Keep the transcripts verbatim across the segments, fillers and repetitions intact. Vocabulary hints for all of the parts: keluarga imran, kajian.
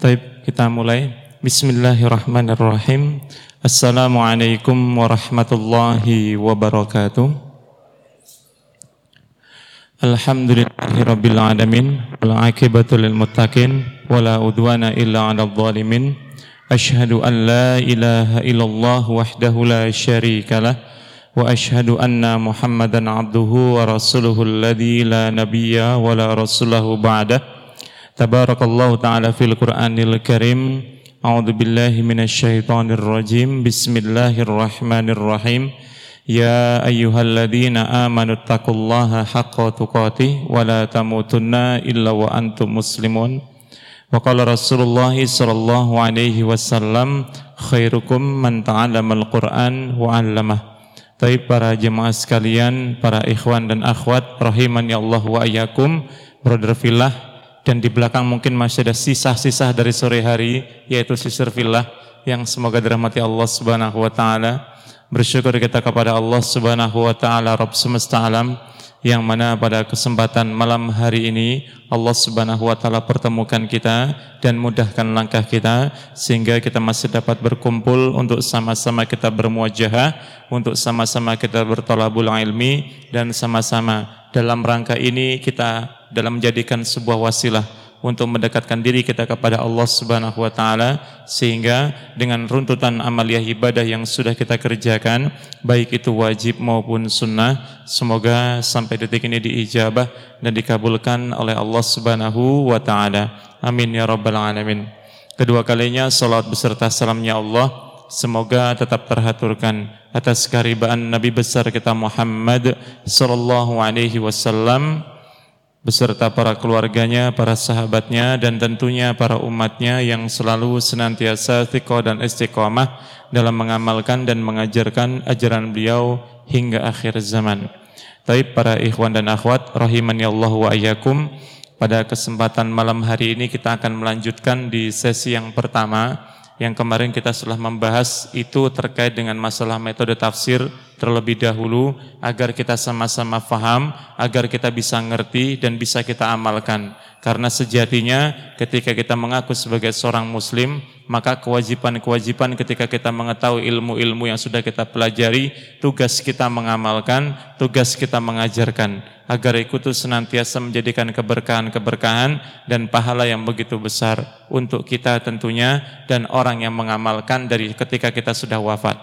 Baik, kita mulai. Bismillahirrahmanirrahim. Assalamualaikum warahmatullahi wabarakatuh. Alhamdulillahirabbil alamin, wal aqibatu lil muttaqin, wala udwana illa 'alal zalimin. Asyhadu an la ilaha illallah wahdahu la syarikalah wa asyhadu anna Muhammadan 'abduhu wa rasuluhu alladzi la nabiyya wala rasulahu ba'da. Tabarakallahu ta'ala fil Qur'anil Karim. A'udzu billahi minasyaitonir rajim. Bismillahirrahmanirrahim. Ya ayyuhalladzina amanu taqullaha haqqa tuqatih wa la tamutunna illa wa antum muslimun. Wa qala Rasulullah sallallahu alaihi wasallam, khairukum man ta'allamal Qur'an wa 'allamah. Taib para jemaah sekalian, para ikhwan dan akhwat rahiman ya Allah wa ayyakum, brother fillah. Dan di belakang mungkin masih ada sisa-sisa dari sore hari, yaitu sisir fillah yang semoga dirahmati Allah Subhanahu wa taala. Bersyukur kita kepada Allah Subhanahu wa taala Rabb semesta alam, yang mana pada kesempatan malam hari ini Allah Subhanahu wa taala pertemukan kita dan mudahkan langkah kita sehingga kita masih dapat berkumpul untuk sama-sama kita bermuajahah, untuk sama-sama kita bertolabul ilmi, dan sama-sama dalam rangka ini kita dalam menjadikan sebuah wasilah untuk mendekatkan diri kita kepada Allah Subhanahu wa taala, sehingga dengan runtutan amaliyah ibadah yang sudah kita kerjakan, baik itu wajib maupun sunnah, semoga sampai detik ini diijabah dan dikabulkan oleh Allah Subhanahu wa taala. Amin ya rabbal alamin. Kedua kalinya salawat beserta salamnya Allah semoga tetap terhaturkan atas karibaan Nabi besar kita Muhammad sallallahu alaihi wasallam beserta para keluarganya, para sahabatnya, dan tentunya para umatnya yang selalu senantiasa thiqah dan istiqamah dalam mengamalkan dan mengajarkan ajaran beliau hingga akhir zaman. Taib para ikhwan dan akhwat rahimani Allah wa ayyakum, pada kesempatan malam hari ini kita akan melanjutkan di sesi yang pertama. Yang kemarin kita telah membahas itu terkait dengan masalah metode tafsir terlebih dahulu, agar kita sama-sama faham, agar kita bisa ngerti dan bisa kita amalkan. Karena sejatinya ketika kita mengaku sebagai seorang muslim, maka kewajiban-kewajiban ketika kita mengetahui ilmu-ilmu yang sudah kita pelajari, tugas kita mengamalkan, tugas kita mengajarkan, agar ikut senantiasa menjadikan keberkahan-keberkahan dan pahala yang begitu besar untuk kita tentunya dan orang yang mengamalkan dari ketika kita sudah wafat.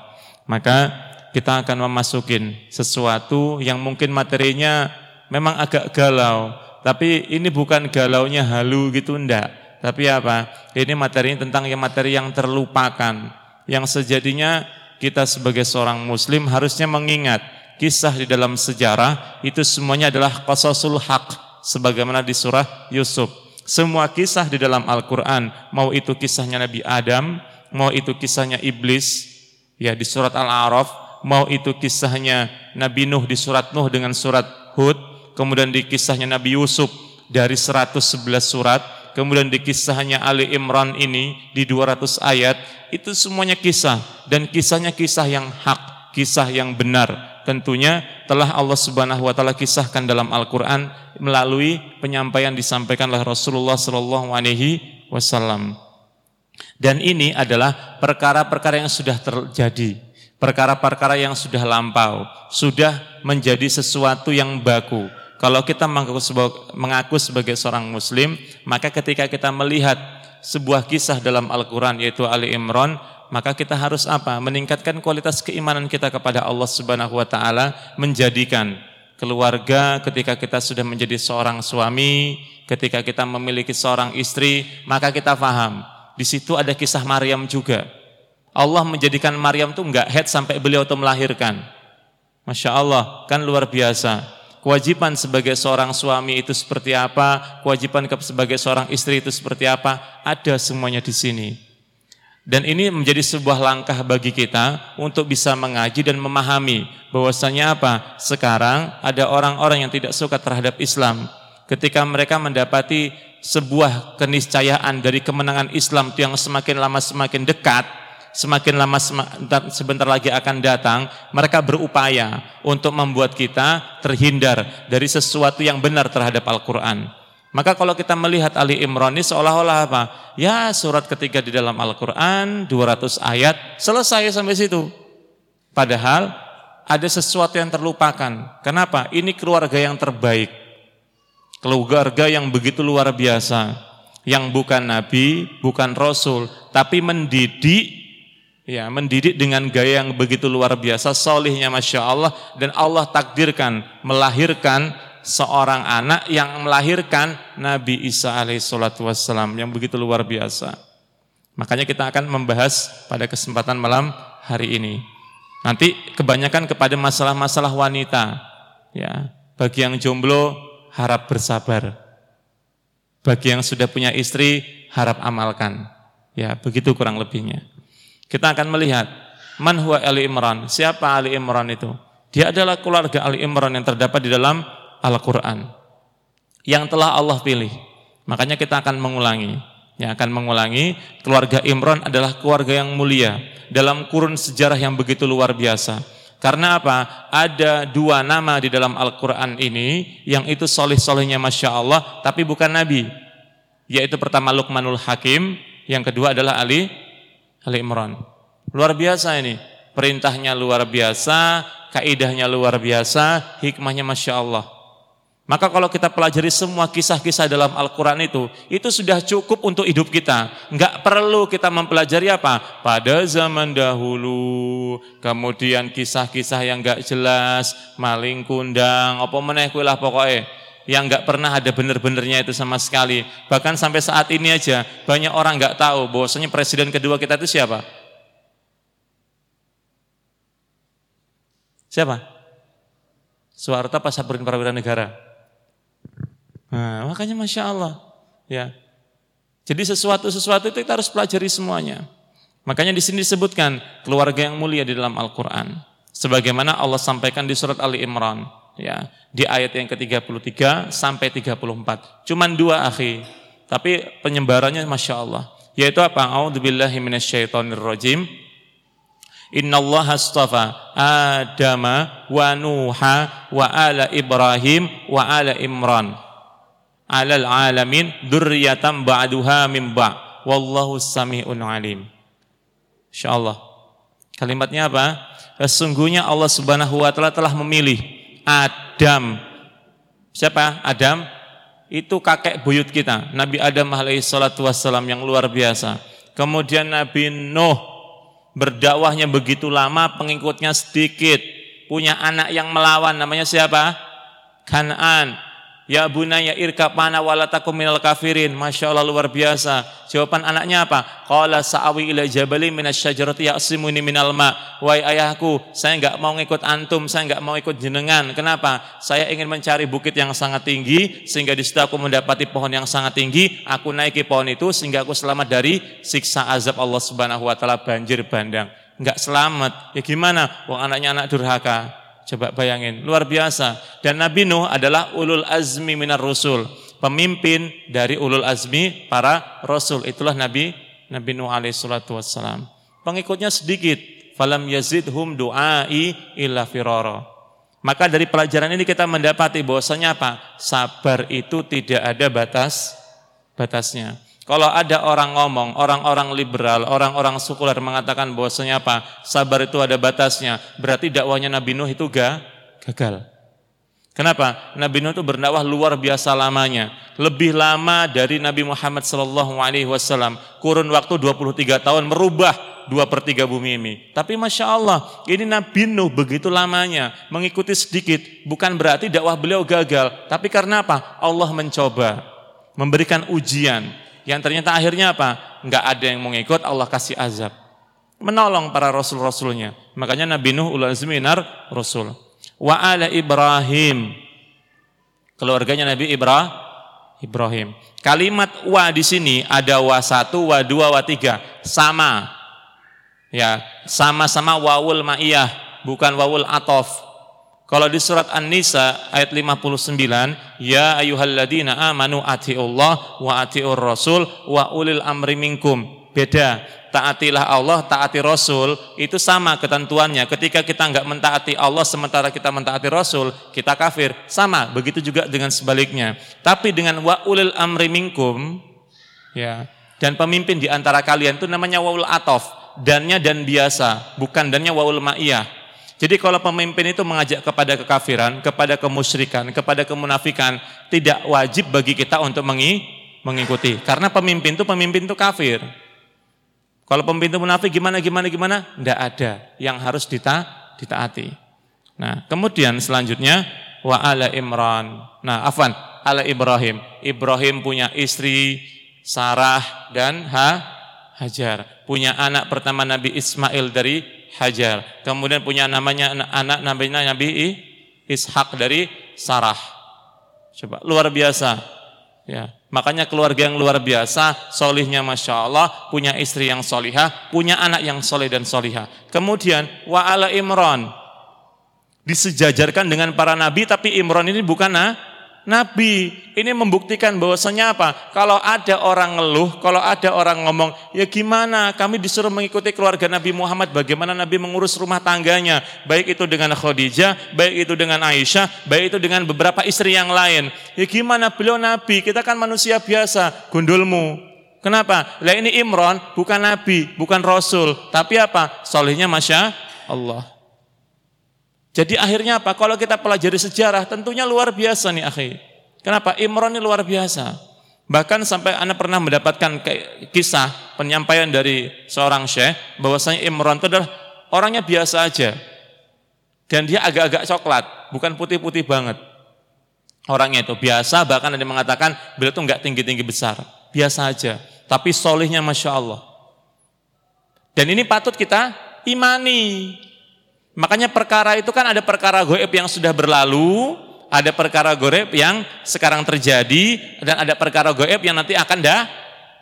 Maka kita akan memasukin sesuatu yang mungkin materinya memang agak galau, tapi ini bukan galaunya halu gitu, enggak. Tapi apa? Ini materinya tentang yang materi yang terlupakan, yang sejatinya kita sebagai seorang muslim harusnya mengingat kisah di dalam sejarah itu semuanya adalah qasasul haq, sebagaimana di surah Yusuf. Semua kisah di dalam Al-Quran, mau itu kisahnya Nabi Adam, mau itu kisahnya Iblis, ya di surat Al-A'raf, mau itu kisahnya Nabi Nuh di surat Nuh dengan surat Hud, kemudian di kisahnya Nabi Yusuf dari seratus sebelas surat, kemudian di kisahnya Ali Imran ini di dua ratus ayat, itu semuanya kisah, dan kisahnya kisah yang hak, kisah yang benar. Tentunya telah Allah Subhanahu wa taala kisahkan dalam Al-Qur'an melalui penyampaian disampaikan oleh Rasulullah sallallahu alaihi wasallam. Dan ini adalah perkara-perkara yang sudah terjadi, perkara-perkara yang sudah lampau, sudah menjadi sesuatu yang baku. Kalau kita mengaku sebagai seorang muslim, maka ketika kita melihat sebuah kisah dalam Al-Qur'an yaitu Ali Imran, maka kita harus apa? Meningkatkan kualitas keimanan kita kepada Allah Subhanahu wa taala, menjadikan keluarga ketika kita sudah menjadi seorang suami, ketika kita memiliki seorang istri, maka kita paham. Di situ ada kisah Maryam juga. Allah menjadikan Maryam itu enggak head sampai beliau itu melahirkan. Masya Allah, kan luar biasa. Kewajiban sebagai seorang suami itu seperti apa? Kewajiban sebagai seorang istri itu seperti apa? Ada semuanya di sini. Dan ini menjadi sebuah langkah bagi kita untuk bisa mengaji dan memahami bahwasanya apa? Sekarang ada orang-orang yang tidak suka terhadap Islam. Ketika mereka mendapati sebuah keniscayaan dari kemenangan Islam yang semakin lama semakin dekat, semakin lama sebentar lagi akan datang, mereka berupaya untuk membuat kita terhindar dari sesuatu yang benar terhadap Al-Quran. Maka kalau kita melihat Ali Imran ini seolah-olah apa? Ya, surat ketiga di dalam Al-Quran, dua ratus ayat, selesai sampai situ. Padahal ada sesuatu yang terlupakan. Kenapa? Ini keluarga yang terbaik. Keluarga yang begitu luar biasa. Yang bukan Nabi, bukan Rasul, tapi mendidik, ya, mendidik dengan gaya yang begitu luar biasa. Solihnya Masya Allah. Dan Allah takdirkan, melahirkan seorang anak yang melahirkan Nabi Isa alaihi salatu wassalam yang begitu luar biasa. Makanya kita akan membahas pada kesempatan malam hari ini. Nanti kebanyakan kepada masalah-masalah wanita. Ya, bagi yang jomblo harap bersabar. Bagi yang sudah punya istri harap amalkan. Ya, begitu kurang lebihnya. Kita akan melihat man huwa Ali Imran. Siapa Ali Imran itu? Dia adalah keluarga Ali Imran yang terdapat di dalam Al-Quran yang telah Allah pilih. Makanya kita akan mengulangi, ya, akan mengulangi keluarga Imran adalah keluarga yang mulia dalam kurun sejarah yang begitu luar biasa. Karena apa? Ada dua nama di dalam Al-Quran ini yang itu soleh-solehnya Masya Allah tapi bukan Nabi, yaitu pertama Luqmanul Hakim, yang kedua adalah Ali Ali Imran. Luar biasa ini, perintahnya luar biasa, kaidahnya luar biasa, hikmahnya Masya Allah. Maka kalau kita pelajari semua kisah-kisah dalam Al-Quran itu, itu sudah cukup untuk hidup kita. Enggak perlu kita mempelajari apa? Pada zaman dahulu, kemudian kisah-kisah yang enggak jelas, maling kundang, apa meneh kuwi lah pokoknya, yang enggak pernah ada bener-benernya itu sama sekali. Bahkan sampai saat ini aja, banyak orang enggak tahu bahwasanya presiden kedua kita itu siapa? Siapa? Soeharto pas Sabrin Prawira Negara. Nah, makanya Masya Allah, ya. Jadi sesuatu-sesuatu itu kita harus pelajari semuanya. Makanya di sini disebutkan keluarga yang mulia di dalam Al-Quran, sebagaimana Allah sampaikan di surat Ali Imran, ya, di ayat yang ke tiga puluh tiga sampai tiga puluh empat. Cuman dua akhi, tapi penyebarannya Masya Allah. Yaitu apa? A'udzubillahi minasyaitonirrajim. Innallaha astafa Adama wa Nuha wa ala Ibrahim wa ala Imran alal alamin dzurriyatam ba'duha min ba' wallahu sami'un alim. Insyaallah. Kalimatnya apa? Sesungguhnya Allah Subhanahu wa taala telah memilih Adam. Siapa? Adam itu kakek buyut kita, Nabi Adam alaihi salatu wassalam yang luar biasa. Kemudian Nabi Nuh berdakwahnya begitu lama, pengikutnya sedikit, punya anak yang melawan namanya siapa? Kan'an. Ya bunayya irkabana wala takum minal kafirin. Masya Allah, luar biasa. Jawaban anaknya apa? Qala sa'awi ila jabali minasyajarati ya'simuni minal ma'. Wahai ayahku, saya enggak mau ngikut antum, saya enggak mau ikut jenengan. Kenapa? Saya ingin mencari bukit yang sangat tinggi sehingga di situ aku mendapati pohon yang sangat tinggi, aku naiki pohon itu sehingga aku selamat dari siksa azab Allah Subhanahu wa taala banjir bandang. Enggak selamat. Ya gimana? Wong anaknya anak durhaka. Coba bayangin, luar biasa. Dan Nabi Nuh adalah ulul azmi minar rusul, pemimpin dari ulul azmi para rasul. Itulah Nabi Nabi Nuh alaihi salatu wassalam. Pengikutnya sedikit, falam yazidhum du'ai illa firara. Maka dari pelajaran ini kita mendapati bahwasanya apa? Sabar itu tidak ada batas batasnya. Kalau ada orang ngomong, orang-orang liberal, orang-orang sekuler mengatakan bahwasanya apa? Sabar itu ada batasnya. Berarti dakwahnya Nabi Nuh itu gagal. Kenapa? Nabi Nuh itu berdakwah luar biasa lamanya. Lebih lama dari Nabi Muhammad sallallahu alaihi wasallam. Kurun waktu dua puluh tiga tahun merubah dua per tiga bumi ini. Tapi Masya Allah, ini Nabi Nuh begitu lamanya mengikuti sedikit. Bukan berarti dakwah beliau gagal, tapi karena apa? Allah mencoba memberikan ujian. Yang ternyata akhirnya apa? Enggak ada yang mau ngikut, Allah kasih azab. Menolong para rasul-rasulnya. Makanya Nabi Nuh ulul azminar rasul. Wa ala Ibrahim. Keluarganya Nabi Ibra Ibrahim. Kalimat wa di sini ada wa satu, wa dua, wa tiga. Sama. Ya, sama-sama wawul ma'iyah, bukan wawul atof. Kalau di surat An-Nisa ayat lima puluh sembilan, ya ayyuhalladzina amanu atiiullah wa atiiur rasul wa ulil amri minkum. Beda. taatilah Allah, taati Rasul, itu sama ketentuannya. Ketika kita enggak mentaati Allah sementara kita mentaati Rasul, kita kafir. Sama, begitu juga dengan sebaliknya. Tapi dengan wa'ulil amri minkum, ya, dan pemimpin di antara kalian itu namanya wa'ul atof, dannya dan biasa, bukan dannya wa'ul ma'iyah. Jadi kalau pemimpin itu mengajak kepada kekafiran, kepada kemusyrikan, kepada kemunafikan, tidak wajib bagi kita untuk mengi, mengikuti. Karena pemimpin itu pemimpin itu kafir. Kalau pemimpin itu munafik gimana gimana gimana, enggak ada yang harus dita, ditaati. Nah, kemudian selanjutnya wa ala Imran. Nah, afwan, ala Ibrahim. Ibrahim punya istri Sarah dan ha, Hajar. Punya anak pertama Nabi Ismail dari Hajar. Kemudian punya namanya anak namanya Nabi Ishak dari Sarah. Coba, luar biasa. Ya, makanya keluarga yang luar biasa, solihnya masya Allah, punya istri yang solihah, punya anak yang soleh dan solihah. Kemudian wa ala Imran, disejajarkan dengan para nabi, tapi Imran ini bukan ah, nabi. Ini membuktikan bahwasanya apa? Kalau ada orang ngeluh, kalau ada orang ngomong, ya gimana? Kami disuruh mengikuti keluarga Nabi Muhammad, bagaimana Nabi mengurus rumah tangganya, baik itu dengan Khadijah, baik itu dengan Aisyah, baik itu dengan beberapa istri yang lain. Ya gimana? Beliau nabi, kita kan manusia biasa, gundulmu. Kenapa? Lah ini Imran bukan nabi, bukan rasul, tapi apa? Solehnya masya Allah. Jadi akhirnya apa? Kalau kita pelajari sejarah, tentunya luar biasa nih akhi. Kenapa? Imran ini luar biasa. Bahkan sampai ana pernah mendapatkan kisah penyampaian dari seorang syekh bahwasanya Imran itu adalah orangnya biasa aja. Dan dia agak-agak coklat, bukan putih-putih banget. Orangnya itu biasa, bahkan ada yang mengatakan beliau itu enggak tinggi-tinggi besar, biasa aja. Tapi solihnya masya Allah. Dan ini patut kita imani. Makanya perkara itu kan ada perkara gaib yang sudah berlalu, ada perkara gaib yang sekarang terjadi, dan ada perkara gaib yang nanti akan dah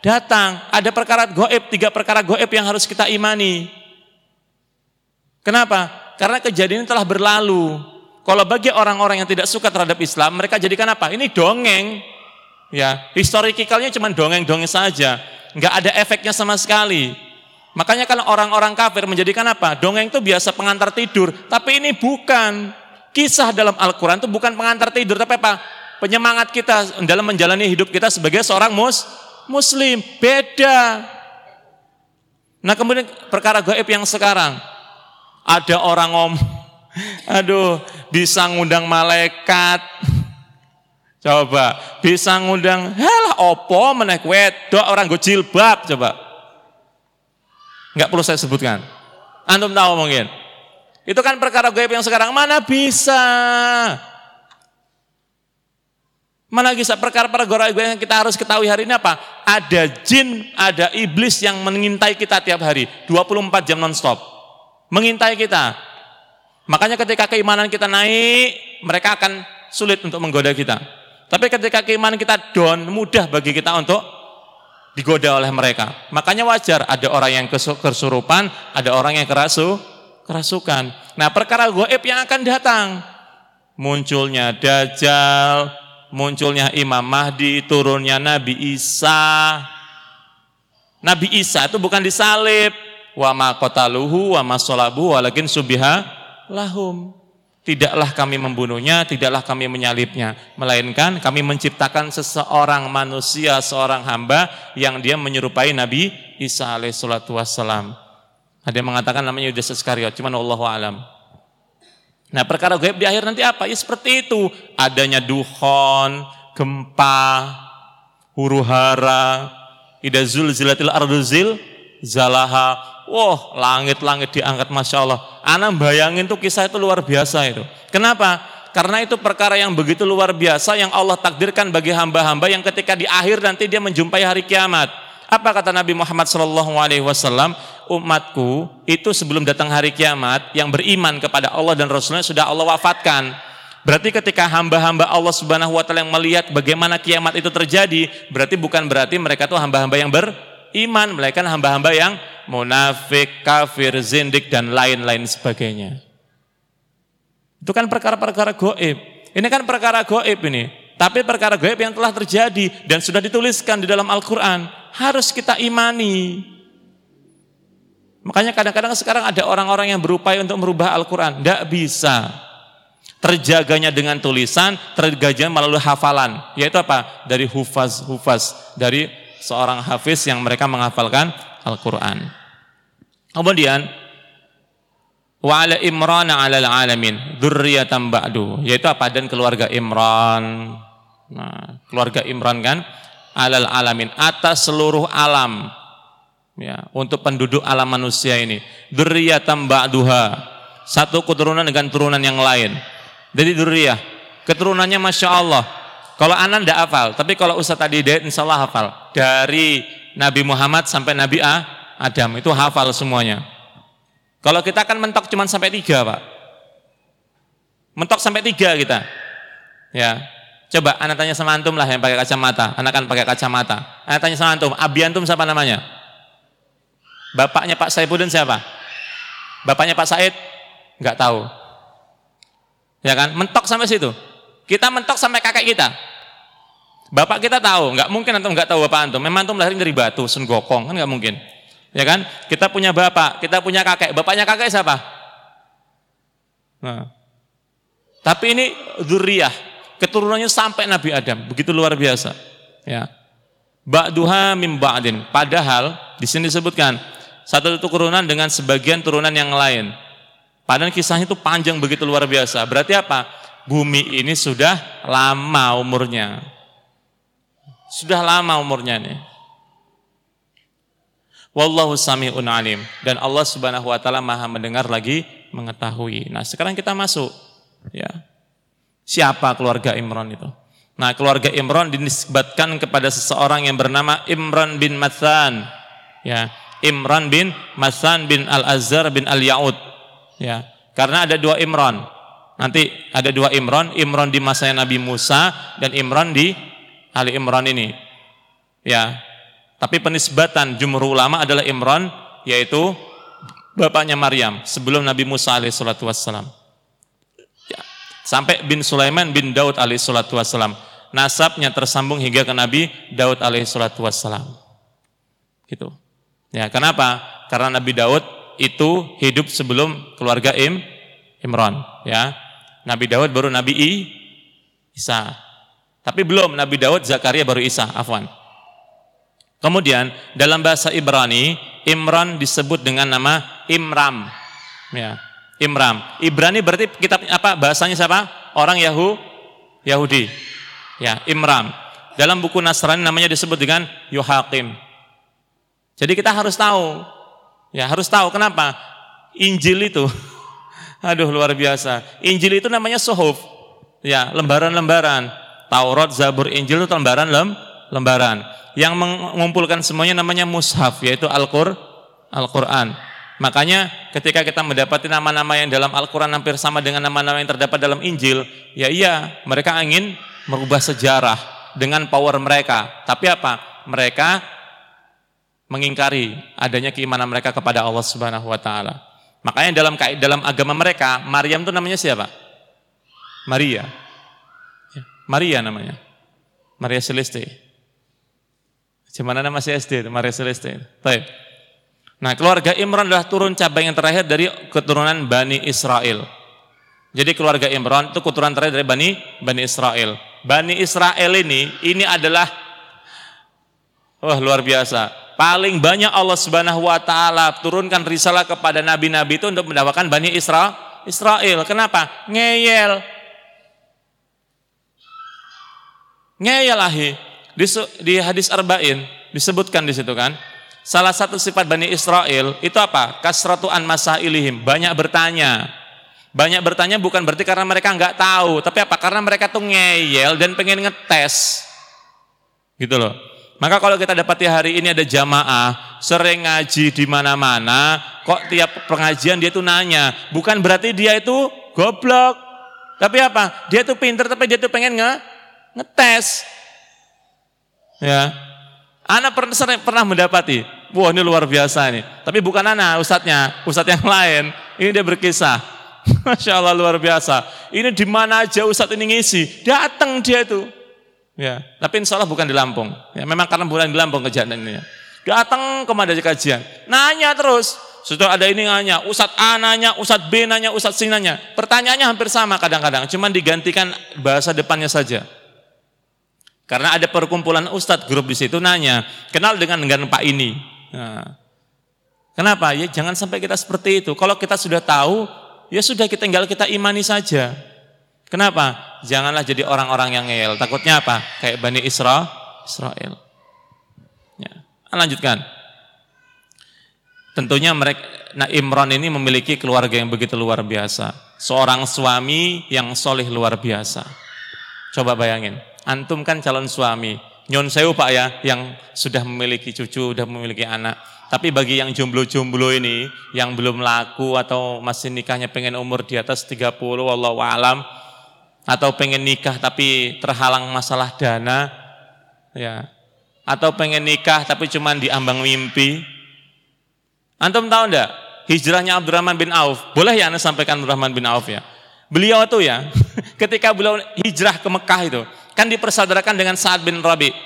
datang. Ada perkara gaib, tiga perkara gaib yang harus kita imani. Kenapa? Karena kejadian ini telah berlalu. Kalau bagi orang-orang yang tidak suka terhadap Islam, mereka jadikan apa? Ini dongeng. Ya, historikalnya cuma dongeng-dongeng saja, enggak ada efeknya sama sekali. Makanya kalau orang-orang kafir menjadikan apa? Dongeng itu biasa pengantar tidur. Tapi ini bukan. Kisah dalam Al-Quran itu bukan pengantar tidur. Tapi apa? Penyemangat kita dalam menjalani hidup kita sebagai seorang mus, muslim. Beda. Nah kemudian perkara gaib yang sekarang. Ada orang om. Aduh, bisa ngundang malaikat. Coba. Bisa ngundang. Halah opo menek wedok orang go jilbab. Coba. Enggak perlu saya sebutkan. Antum tahu mungkin. Itu kan perkara gaib yang sekarang. Mana bisa? Mana bisa perkara-perkara gaib yang kita harus ketahui hari ini apa? Ada jin, ada iblis yang mengintai kita tiap hari. dua puluh empat jam non-stop. Mengintai kita. Makanya ketika keimanan kita naik, mereka akan sulit untuk menggoda kita. Tapi ketika keimanan kita down, mudah bagi kita untuk digoda oleh mereka. Makanya wajar ada orang yang kesurupan, ada orang yang kerasu, kerasukan. Nah, perkara gaib yang akan datang. Munculnya Dajjal, munculnya Imam Mahdi, turunnya Nabi Isa. Nabi Isa itu bukan disalib. Wa ma qataluhu wa ma salabuhu walakin subiha lahum. Tidaklah kami membunuhnya, tidaklah kami menyalibnya, melainkan kami menciptakan seseorang manusia, seorang hamba yang dia menyerupai Nabi Isa alaihissalatu wassalam. Ada yang mengatakan namanya Yudas Iskariot, cuma Allahu alam. Nah, perkara gaib di akhir nanti apa? Ya seperti itu, adanya dukhon, gempa, huru-hara, idza zulzilatil ardu zilzalaha. Wah, wow, langit-langit diangkat masya Allah. Ana bayangin tuh kisah itu luar biasa itu. Kenapa? Karena itu perkara yang begitu luar biasa yang Allah takdirkan bagi hamba-hamba yang ketika di akhir nanti dia menjumpai hari kiamat. Apa kata Nabi Muhammad shallallahu alaihi wasallam? Umatku itu sebelum datang hari kiamat yang beriman kepada Allah dan Rasulnya sudah Allah wafatkan. Berarti ketika hamba-hamba Allah Subhanahu Wa Taala yang melihat bagaimana kiamat itu terjadi, berarti bukan berarti mereka tuh hamba-hamba yang ber iman, melainkan hamba-hamba yang munafik, kafir, zindik, dan lain-lain sebagainya. Itu kan perkara-perkara gaib. Ini kan perkara gaib ini. Tapi perkara gaib yang telah terjadi dan sudah dituliskan di dalam Al-Quran. Harus kita imani. Makanya kadang-kadang sekarang ada orang-orang yang berupaya untuk merubah Al-Quran. Tidak bisa. Terjaganya dengan tulisan, terjaganya melalui hafalan. Yaitu apa? Dari hufaz-hufaz. Dari seorang hafiz yang mereka menghafalkan Al-Quran. Kemudian, wa'ala Imran 'alal 'alamin dzurriyyatan ba'du. Yaitu apa? Dan keluarga Imran. Nah, keluarga Imran kan? 'Alal 'alamin. Atas seluruh alam. Ya, untuk penduduk alam manusia ini, dzurriyyatan ba'duha, satu keturunan dengan turunan yang lain. Jadi dzurriyah, keturunannya masya Allah. Kalau anak tidak hafal, tapi kalau Ustaz tadi Hidayat insyaallah hafal. Dari Nabi Muhammad sampai Nabi Adam itu hafal semuanya. Kalau kita kan mentok cuma sampai tiga, Pak. Mentok sampai tiga kita. Ya. Coba anak tanya sama antum lah yang pakai kacamata. Anak kan pakai kacamata. Anak tanya sama antum, abi antum siapa namanya? Bapaknya Pak Saipudin siapa? Bapaknya Pak Said? Enggak tahu. Ya kan? Mentok sampai situ. Kita mentok sampai kakek kita. Bapak kita tahu, enggak mungkin antum enggak tahu bapak antum. Memang antum lahir dari batu, Sun Gokong, kan enggak mungkin. Ya kan? Kita punya bapak, kita punya kakek. Bapaknya kakek siapa? Nah. Tapi ini dzurriyah, keturunannya sampai Nabi Adam. Begitu luar biasa. Ya. Ba'duha min ba'din. Padahal di sini disebutkan satu turunan dengan sebagian turunan yang lain. Padahal kisahnya itu panjang begitu luar biasa. Berarti apa? Bumi ini sudah lama umurnya. Sudah lama umurnya nih. Wallahu sami'un alim. Dan Allah Subhanahu wa taala Maha mendengar lagi mengetahui. Nah, sekarang kita masuk ya. Siapa keluarga Imran itu? Nah, keluarga Imran dinisbatkan kepada seseorang yang bernama Imran bin Mathan. Ya, Imran bin Mathan bin Al-Azzar bin Al-Ya'ud. Ya, karena ada dua Imran. Nanti ada dua Imran, Imran di masa Nabi Musa dan Imran di Ali Imran ini. Ya. Tapi penisbatan jumhur ulama adalah Imran, yaitu bapaknya Maryam sebelum Nabi Musa alaihi salatu wassalam. Sampai bin Sulaiman bin Daud alaihi salatu wassalam. Nasabnya tersambung hingga ke Nabi Daud alaihi salatu wassalam. Gitu. Ya, kenapa? Karena Nabi Daud itu hidup sebelum keluarga Im, Imran, ya. Nabi Daud baru Nabi I, Isa. Tapi belum Nabi Daud, Zakaria baru Isa, afwan. Kemudian dalam bahasa Ibrani, Imran disebut dengan nama Imram. Ya. Imram. Ibrani berarti kitab apa? Bahasanya siapa? Orang Yahu, Yahudi. Ya, Imram. Dalam buku Nasrani namanya disebut dengan Yohakim. Jadi kita harus tahu. Ya, harus tahu kenapa? Injil itu aduh luar biasa. Injil itu namanya suhuf. Ya, lembaran-lembaran. Taurat, Zabur, Injil itu lembaran lem, lembaran. Yang mengumpulkan semuanya namanya mushaf, yaitu Al-Qur, Al-Qur'an. Makanya ketika kita mendapati nama-nama yang dalam Al-Quran hampir sama dengan nama-nama yang terdapat dalam Injil, ya iya, mereka ingin merubah sejarah dengan power mereka. Tapi apa? Mereka mengingkari adanya keimanan mereka kepada Allah Subhanahu wa taala. Makanya dalam dalam agama mereka, Maryam itu namanya siapa? Maria. Maria namanya. Maria Celeste. Gimana nama si S D? Maria Celeste. Baik. Nah, keluarga Imran adalah turun cabang yang terakhir dari keturunan Bani Israel. Jadi keluarga Imran itu keturunan terakhir dari Bani Bani Israel. Bani Israel ini ini adalah wah luar biasa. Paling banyak Allah Subhanahu wa taala turunkan risalah kepada nabi-nabi itu untuk mendakwakan Bani Israel. Israel. Kenapa? Ngeyel. Ngeyel ahi. Di, di hadis Arba'in disebutkan di situ kan. Salah satu sifat Bani Israel itu apa? Kasratu an masailihim, banyak bertanya. Banyak bertanya bukan berarti karena mereka enggak tahu, tapi apa? Karena mereka tuh ngeyel dan pengen ngetes. Gitu loh. Maka kalau kita dapati hari ini ada jamaah sering ngaji di mana-mana, kok tiap pengajian dia tuh nanya, bukan berarti dia itu goblok. Tapi apa? Dia tuh pintar tapi dia tuh pengen nge ngetes. Ya. Anak pernah, pernah mendapati, wah ini luar biasa ini. Tapi bukan anak, ustadznya, ustadz yang lain. Ini dia berkisah, masya Allah luar biasa. Ini di mana aja ustadz ini ngisi, datang dia itu. Ya, tapi insya Allah bukan di Lampung. Ya, memang karena bukan di Lampung kejadian ini. Datang kemana aja kajian, nanya terus, Setelah ada ini nanya, Ustadz A-nanya, Ustadz B-nanya, Ustadz C-nanya. Pertanyaannya hampir sama kadang-kadang, cuman digantikan bahasa depannya saja. Karena ada perkumpulan Ustadz grup di situ nanya, kenal dengan dengan Pak ini. Nah, kenapa? Ya jangan sampai kita seperti itu. Kalau kita sudah tahu, ya sudah kita tinggal kita imani saja. Kenapa? Janganlah jadi orang-orang yang ngeyel. Takutnya apa? Kayak Bani Isra, Israel. Ya. Lanjutkan. Tentunya mereka, nah Imran ini memiliki keluarga yang begitu luar biasa. Seorang suami yang soleh luar biasa. Coba bayangin, antum kan calon suami. Nyon sewu Pak ya, yang sudah memiliki cucu, sudah memiliki anak. Tapi bagi yang jomblo-jomblo ini, yang belum laku atau masih nikahnya pengen umur di atas tiga puluh, wallahu alam, atau pengen nikah tapi terhalang masalah dana, ya, atau pengen nikah tapi cuma diambang mimpi. Antum tahu enggak hijrahnya Abdurrahman bin Auf? Boleh ya Anda sampaikan Abdurrahman bin Auf ya. Beliau itu ya, ketika beliau hijrah ke Mekah itu, kan dipersaudarakan dengan Sa'ad bin Rabi.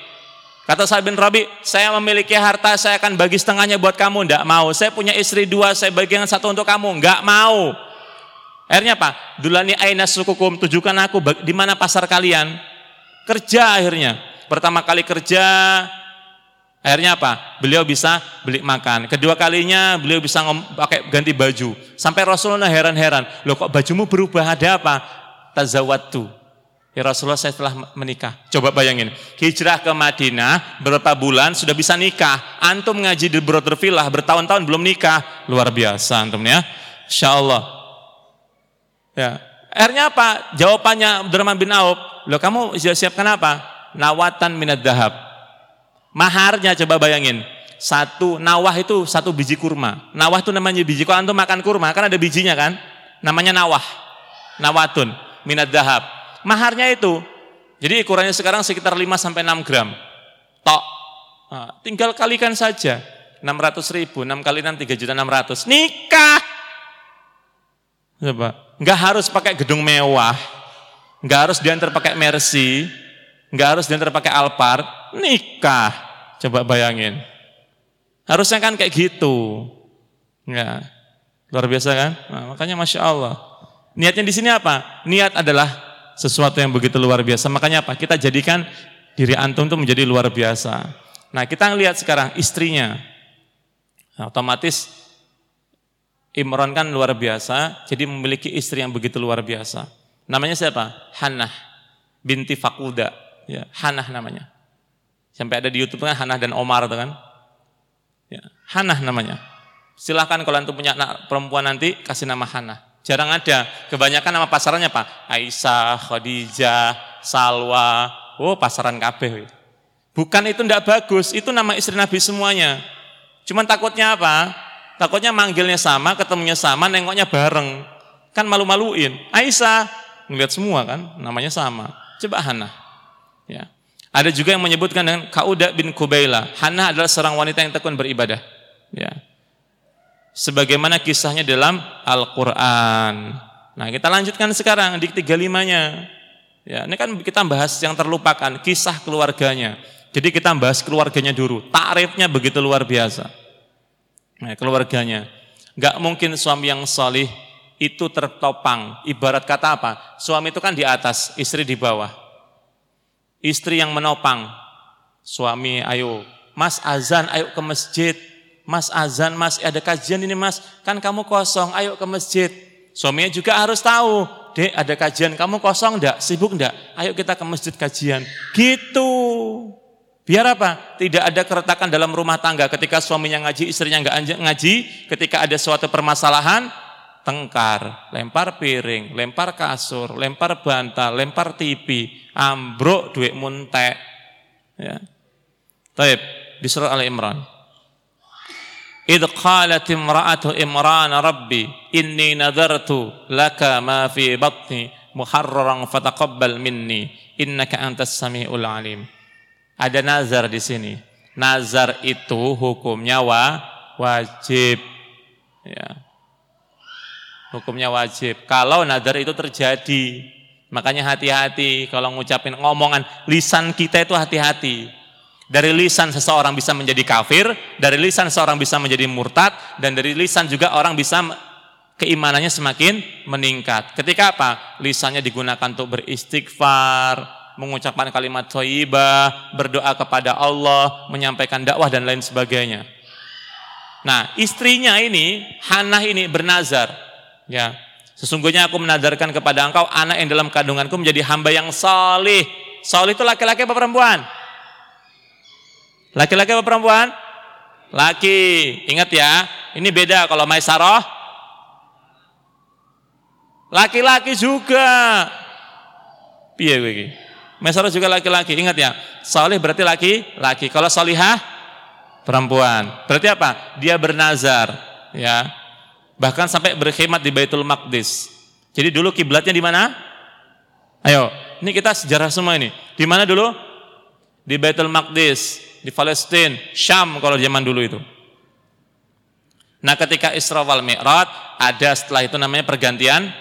Kata Sa'ad bin Rabi, saya memiliki harta, saya akan bagi setengahnya buat kamu. Enggak mau. Saya punya istri dua, saya bagi yang satu untuk kamu. Enggak mau. Akhirnya apa? Dulani aina sukukum, tujukan aku di mana pasar kalian. Kerja akhirnya. Pertama kali kerja, akhirnya apa? Beliau bisa beli makan. Kedua kalinya beliau bisa ngom- pakai ganti baju. Sampai Rasulullah heran-heran, loh kok bajumu berubah, ada apa? Tazawwatu. Ya Rasulullah, saya telah menikah. Coba bayangin, hijrah ke Madinah berapa bulan sudah bisa nikah. Antum ngaji di Brother Villa bertahun-tahun belum nikah. Luar biasa antum ya. Insyaallah. Ya. Akhirnya apa? Jawabannya Abdurrahman bin Auf, loh kamu siapkan apa? Nawatan minad dahab. Maharnya coba bayangin, satu nawah itu satu biji kurma. Nawah itu namanya biji. Kalau antum makan kurma kan ada bijinya kan, namanya nawah, nawatun minad dahab. Maharnya itu, jadi ukurannya sekarang sekitar lima sampai enam gram. Tok, nah, tinggal kalikan saja enam ratus ribu, enam kali enam tiga juta enam ratus. Nikah. Coba, nggak harus pakai gedung mewah, nggak harus diantar pakai Mercy, nggak harus diantar pakai Alphard. Nikah, coba bayangin. Harusnya kan kayak gitu, ya luar biasa kan? Nah, makanya masya Allah. Niatnya di sini apa? Niat adalah sesuatu yang begitu luar biasa. Makanya apa? Kita jadikan diri antum itu menjadi luar biasa. Nah kita lihat sekarang istrinya, nah, otomatis Imran kan luar biasa, jadi memiliki istri yang begitu luar biasa. Namanya siapa? Hannah binti Faquda, ya, Hannah namanya. Sampai ada di YouTube kan Hannah dan Omar itu kan, ya, Hannah namanya. Silahkan kalau antum punya anak perempuan nanti kasih nama Hannah. Jarang ada, kebanyakan nama pasarannya Pak Aisyah, Khadijah, Salwa. Oh pasaran kabeh. Bukan itu tidak bagus, itu nama istri Nabi semuanya. Cuman takutnya apa? Takutnya manggilnya sama, ketemunya sama, nengoknya bareng, kan malu-maluin. Aisyah ngeliat semua kan, namanya sama. Coba Hannah, ya. Ada juga yang menyebutkan dengan Kauda bin Kubaila. Hannah adalah seorang wanita yang tekun beribadah. Ya. Sebagaimana kisahnya dalam Al-Quran. Nah kita lanjutkan sekarang di tiga puluh limanya. Ya, ini kan kita bahas yang terlupakan, kisah keluarganya. Jadi kita bahas keluarganya dulu. Takrifnya begitu luar biasa. Nah, keluarganya. Gak mungkin suami yang salih itu tertopang. Ibarat kata apa? Suami itu kan di atas, istri di bawah. Istri yang menopang suami, ayo mas azan, ayo ke masjid, mas azan, mas ada kajian ini mas, kan kamu kosong, ayo ke masjid. Suaminya juga harus tahu, dek ada kajian, kamu kosong enggak, sibuk enggak, ayo kita ke masjid kajian. Gitu, biar apa? Tidak ada keretakan dalam rumah tangga. Ketika suaminya ngaji, istrinya enggak ngaji. Ketika ada suatu permasalahan, tengkar, lempar piring, lempar kasur, lempar bantal, lempar T V, ambruk duit muntek. Ya. Taib di surah Al Imran. Idz qalat imra'atu Imran rabbi inni nadartu laka ma fi batni muharraran fataqabbal minni innaka antas samiul alim. Ada nazar di sini. Nazar itu hukumnya wa, wajib. Ya. Hukumnya wajib. Kalau nazar itu terjadi, makanya hati-hati kalau ngucapin ngomongan lisan kita itu hati-hati. Dari lisan seseorang bisa menjadi kafir, dari lisan seseorang bisa menjadi murtad, dan dari lisan juga orang bisa keimanannya semakin meningkat. Ketika apa? Lisannya digunakan untuk beristighfar, mengucapkan kalimat thayyibah, berdoa kepada Allah, menyampaikan dakwah dan lain sebagainya. Nah, istrinya ini, Hannah ini bernazar, ya. Sesungguhnya aku menazarkan kepada engkau anak yang dalam kandunganku menjadi hamba yang saleh. Saleh itu laki-laki apa perempuan? Laki-laki apa perempuan? Laki. Ingat ya, ini beda kalau Maisaroh. Laki-laki juga. Piye kowe iki? Maisaroh juga laki-laki. Ingat ya, salih berarti laki-laki. Kalau salihah perempuan. Berarti apa? Dia bernazar, ya. Bahkan sampai berkhidmat di Baitul Maqdis. Jadi dulu kiblatnya di mana? Ayo, ini kita sejarah semua ini. Di mana dulu? Di Baitul Maqdis. Di Palestina, Syam kalau zaman dulu itu. Nah, ketika Isra wal Mi'raj ada setelah itu namanya pergantian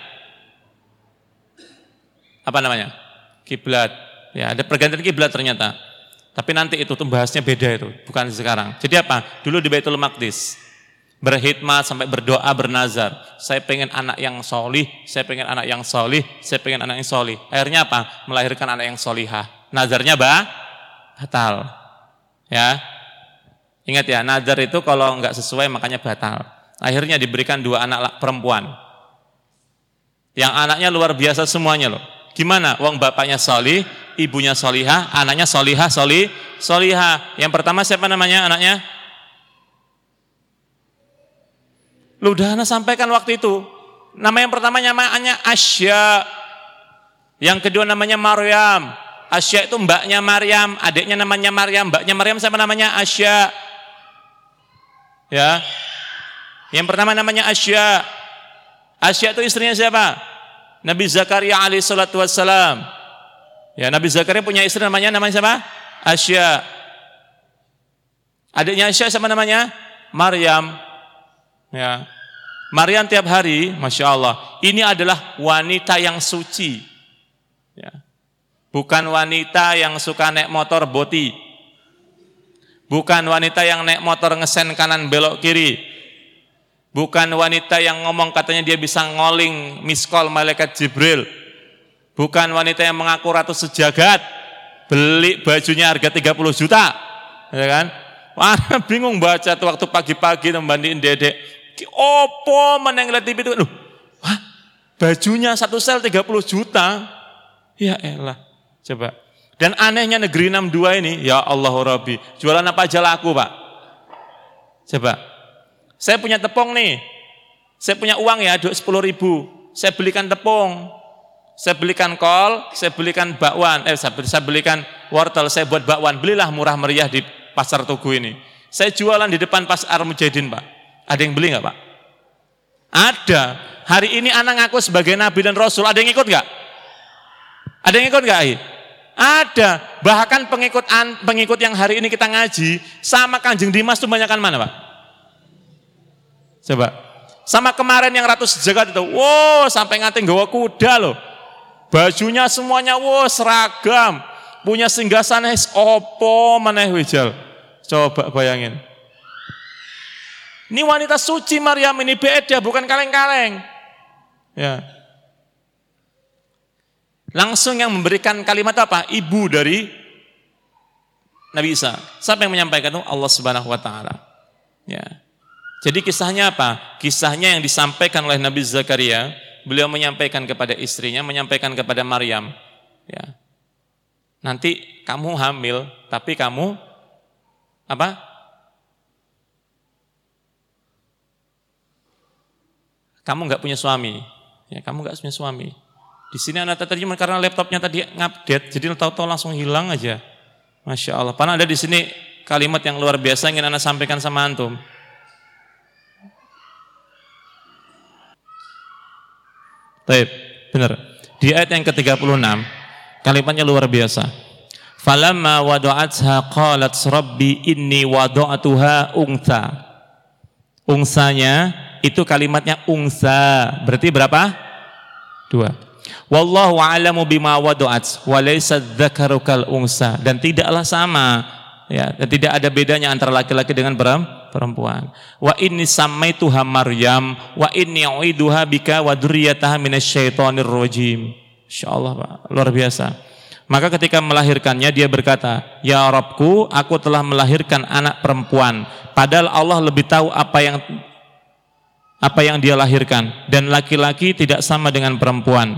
apa namanya? Kiblat. Ya, ada pergantian kiblat ternyata. Tapi nanti itu bahasnya beda itu, bukan sekarang. Jadi apa? Dulu di Baitul Maqdis berkhidmat sampai berdoa, bernazar. Saya pengen anak yang solih, saya pengen anak yang solih, saya pengen anak yang solih. Akhirnya apa? Melahirkan anak yang solihah. Nazarnya bah? Batal. Ya, ingat ya, nazar itu kalau enggak sesuai makanya batal. Akhirnya diberikan dua anak perempuan, yang anaknya luar biasa semuanya loh. Gimana? Wong bapaknya salih, ibunya salihah, anaknya salihah, salih, salihah. Yang pertama siapa namanya anaknya? Ludhana sampaikan waktu itu. Nama yang pertama namanya Asya, yang kedua namanya Maryam. Asya itu mbaknya Maryam, adiknya namanya Maryam, mbaknya Maryam siapa namanya? Asya. Ya. Yang pertama namanya Asya. Asya itu istrinya siapa? Nabi Zakaria alaihi salatu wassalam. Ya, Nabi Zakaria punya istri namanya namanya siapa? Asya. Adiknya Asya siapa namanya? Maryam. Ya. Maryam tiap hari, Masya Allah, ini adalah wanita yang suci. Ya. Bukan wanita yang suka naik motor boti. Bukan wanita yang naik motor ngesen kanan belok kiri. Bukan wanita yang ngomong katanya dia bisa ngoling miskol malaikat Jibril. Bukan wanita yang mengaku ratu sejagat, beli bajunya harga tiga puluh juta. Ya kan? Wah, bingung baca tuh waktu pagi-pagi nembandingin dedek. Ki opo meneng lihat T V itu? Loh, wah, bajunya satu sel tiga puluh juta. Ya elah. Coba. Dan anehnya negeri enam puluh dua ini, ya Allahu Rabbi, jualan apa aja laku, Pak. Coba. Saya punya tepung nih. Saya punya uang ya, duit sepuluh ribu. Saya belikan tepung. Saya belikan kol, saya belikan bakwan. Eh, saya belikan wortel, saya buat bakwan. Belilah murah meriah di pasar Tugu ini. Saya jualan di depan pasar Mujahidin, Pak. Ada yang beli enggak, Pak? Ada. Hari ini anak ngaku sebagai nabi dan rasul, ada yang ikut enggak? Ada yang ikut enggak, Ai? Ada. Bahkan pengikut an, pengikut yang hari ini kita ngaji sama Kanjeng Dimas itu banyakkan mana, Pak? Coba. Sama kemarin yang Ratu Sejagat itu. Wow, sampai nganti gawa kuda loh. Bajunya semuanya wow seragam. Punya singgasana opo meneh wijal. Coba bayangin. Ini wanita suci Maryam ini beda, bukan kaleng-kaleng. Ya. Langsung yang memberikan kalimat apa? Ibu dari Nabi Isa. Siapa yang menyampaikan itu? Allah Subhanahu wa taala. Ya. Jadi kisahnya apa? Kisahnya yang disampaikan oleh Nabi Zakaria, beliau menyampaikan kepada istrinya, menyampaikan kepada Maryam, ya. Nanti kamu hamil, tapi kamu apa? Kamu enggak punya suami. Ya, kamu enggak punya suami. Di sini anak tadi karena laptopnya tadi ngupdate, jadi tahu-tahu langsung hilang aja. Masya Allah. Karena ada di sini kalimat yang luar biasa ingin anak sampaikan sama antum. Baik, benar. Di ayat yang ke tiga puluh enam, kalimatnya luar biasa. Falamma wada'atha qalat rabbi inni wada'atuha untha. Unsanya itu kalimatnya unsa, berarti berapa? Dua. Wallahu a'lamu bima wada'at wa laysa dzakaru kal unsa, dan tidaklah sama ya, tidak ada bedanya antara laki-laki dengan perempuan. Wa inni samaituha Maryam wa inni u'iduha bika wa dzurriyyataha minasyaitonir rajim. Insyaallah, Pak, luar biasa. Maka ketika melahirkannya dia berkata, "Ya Rabbku, aku telah melahirkan anak perempuan." Padahal Allah lebih tahu apa yang apa yang dia lahirkan, dan laki-laki tidak sama dengan perempuan.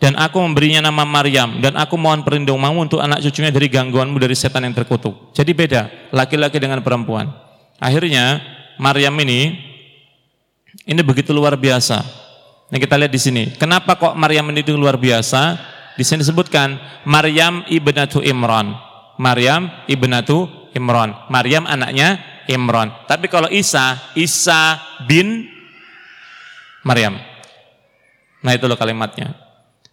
Dan aku memberinya nama Maryam, dan aku mohon perlindunganmu untuk anak cucunya dari gangguanmu dari setan yang terkutuk. Jadi beda laki-laki dengan perempuan. Akhirnya Maryam ini ini begitu luar biasa. Nah, kita lihat di sini. Kenapa kok Maryam ini itu luar biasa? Di sini disebutkan Maryam ibnatu Imran. Maryam ibnatu Imran. Maryam anaknya Imran. Tapi kalau Isa, Isa bin Maryam. Nah, itu loh kalimatnya.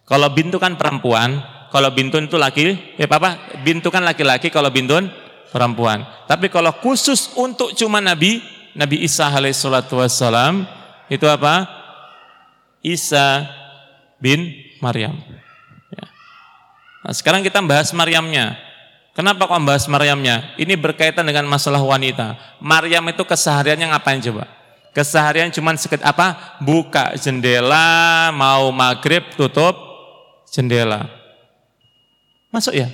Kalau bintun kan perempuan, kalau bintun itu laki, ya apa? Bintun kan laki-laki, kalau bintun perempuan. Tapi kalau khusus untuk cuma Nabi, Nabi Isa alaihi salatu wassalam, itu apa? Isa bin Maryam. Nah, sekarang kita bahas Maryamnya. Kenapa kok bahas Maryamnya? Ini berkaitan dengan masalah wanita. Maryam itu kesehariannya ngapain coba? Keseharian cuma sekedar apa? Buka jendela, mau maghrib tutup jendela. Masuk ya?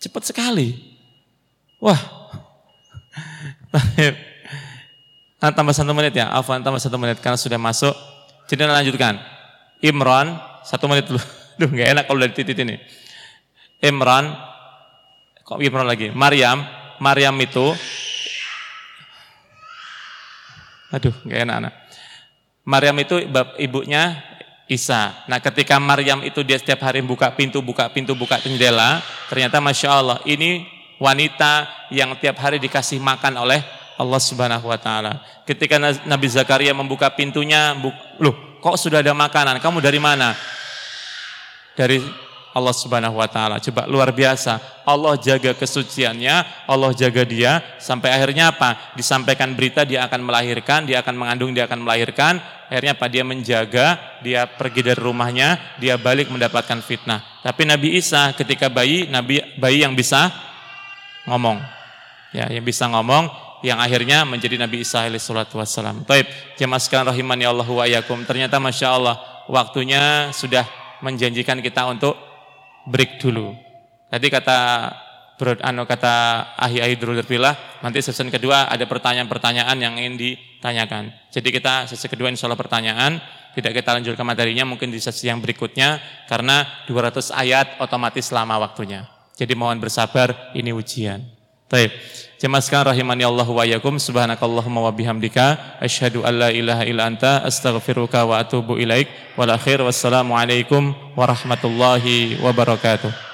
Cepat sekali. Wah. Nah, tambah satu menit ya. Afwan, tambah satu menit karena sudah masuk. Jadi lanjutkan. Imran, satu menit dulu. Duh, gak enak kalau udah dititit ini. Imran, kok Imran lagi? Maryam, Maryam itu, aduh, gak enak anak. Maryam itu ibunya Isa. Nah, ketika Maryam itu dia setiap hari buka pintu, buka pintu, buka jendela, ternyata masya Allah, ini wanita yang tiap hari dikasih makan oleh Allah Subhanahu Wa Taala. Ketika Nabi Zakaria membuka pintunya, loh, kok sudah ada makanan? Kamu dari mana? Dari Allah Subhanahu Wa Taala. Coba, luar biasa. Allah jaga kesuciannya, Allah jaga dia sampai akhirnya apa? Disampaikan berita dia akan melahirkan, dia akan mengandung, dia akan melahirkan. Akhirnya apa? Dia menjaga, dia pergi dari rumahnya, dia balik mendapatkan fitnah. Tapi Nabi Isa ketika bayi, Nabi bayi yang bisa ngomong, ya, yang bisa ngomong, yang akhirnya menjadi Nabi Isa alaihi salatu wassalam. Taib, jemaah sekalian rahimani Allah wa iyyakum. Ternyata masya Allah waktunya sudah menjanjikan kita untuk break dulu. Tadi kata Bro Ano, kata Ahi-Ahi Drul Terpilah, nanti sesi kedua ada pertanyaan-pertanyaan yang ingin ditanyakan. Jadi kita sesi kedua insya Allah pertanyaan, tidak kita lanjutkan materinya mungkin di sesi yang berikutnya, karena dua ratus ayat otomatis lama waktunya. Jadi mohon bersabar, ini ujian. Baik. Jemaah sekalian rahimani Allah wa iyyakum, subhanakallahumma wa bihamdika asyhadu an la ilaha illa anta astaghfiruka wa atubu ilaik wal akhir. Wassalamu alaikum warahmatullahi wabarakatuh.